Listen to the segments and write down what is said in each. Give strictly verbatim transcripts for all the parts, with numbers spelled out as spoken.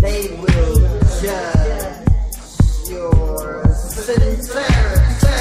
They will judge your sincerity.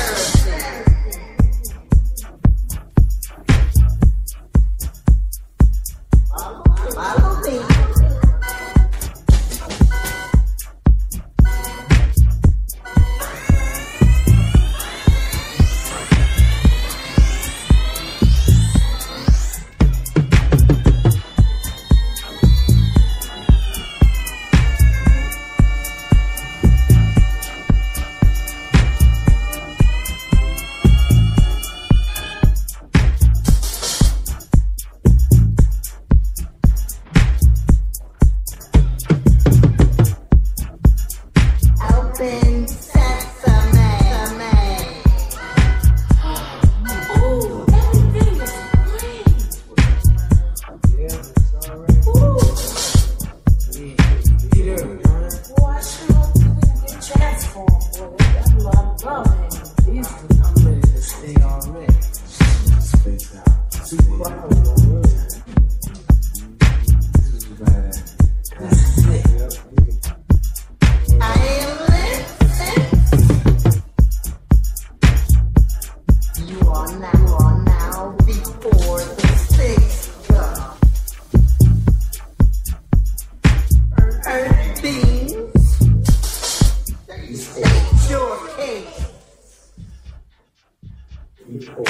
Move forward.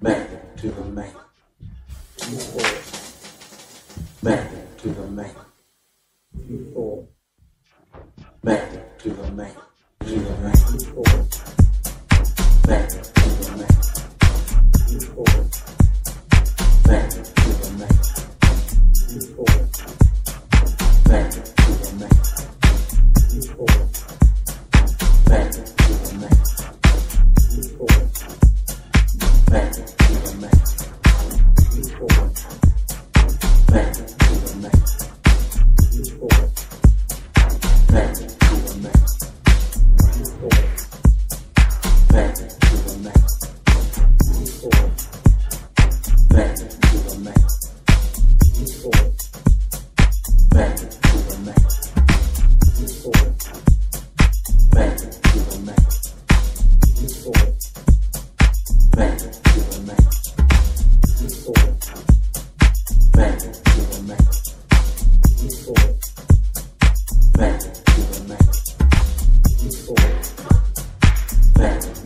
Back to the main. Move forward. Back to the main. Move forward. Back to the main. To the main. Move forward. Back to the main. Move forward. Back to the main. Move forward. Back to the main. Move forward. Back to the main. Move forward. Back to the main. Move forward. Back to the main. Move forward. Back to the main. Move forward. Back to the main. Move forward. Back to the main. Move forward. Back to the main. Move forward. Back to the main. Move forward. Back to the main. Move forward. Back to the main. Move forward. Back to the main. Move forward. Back.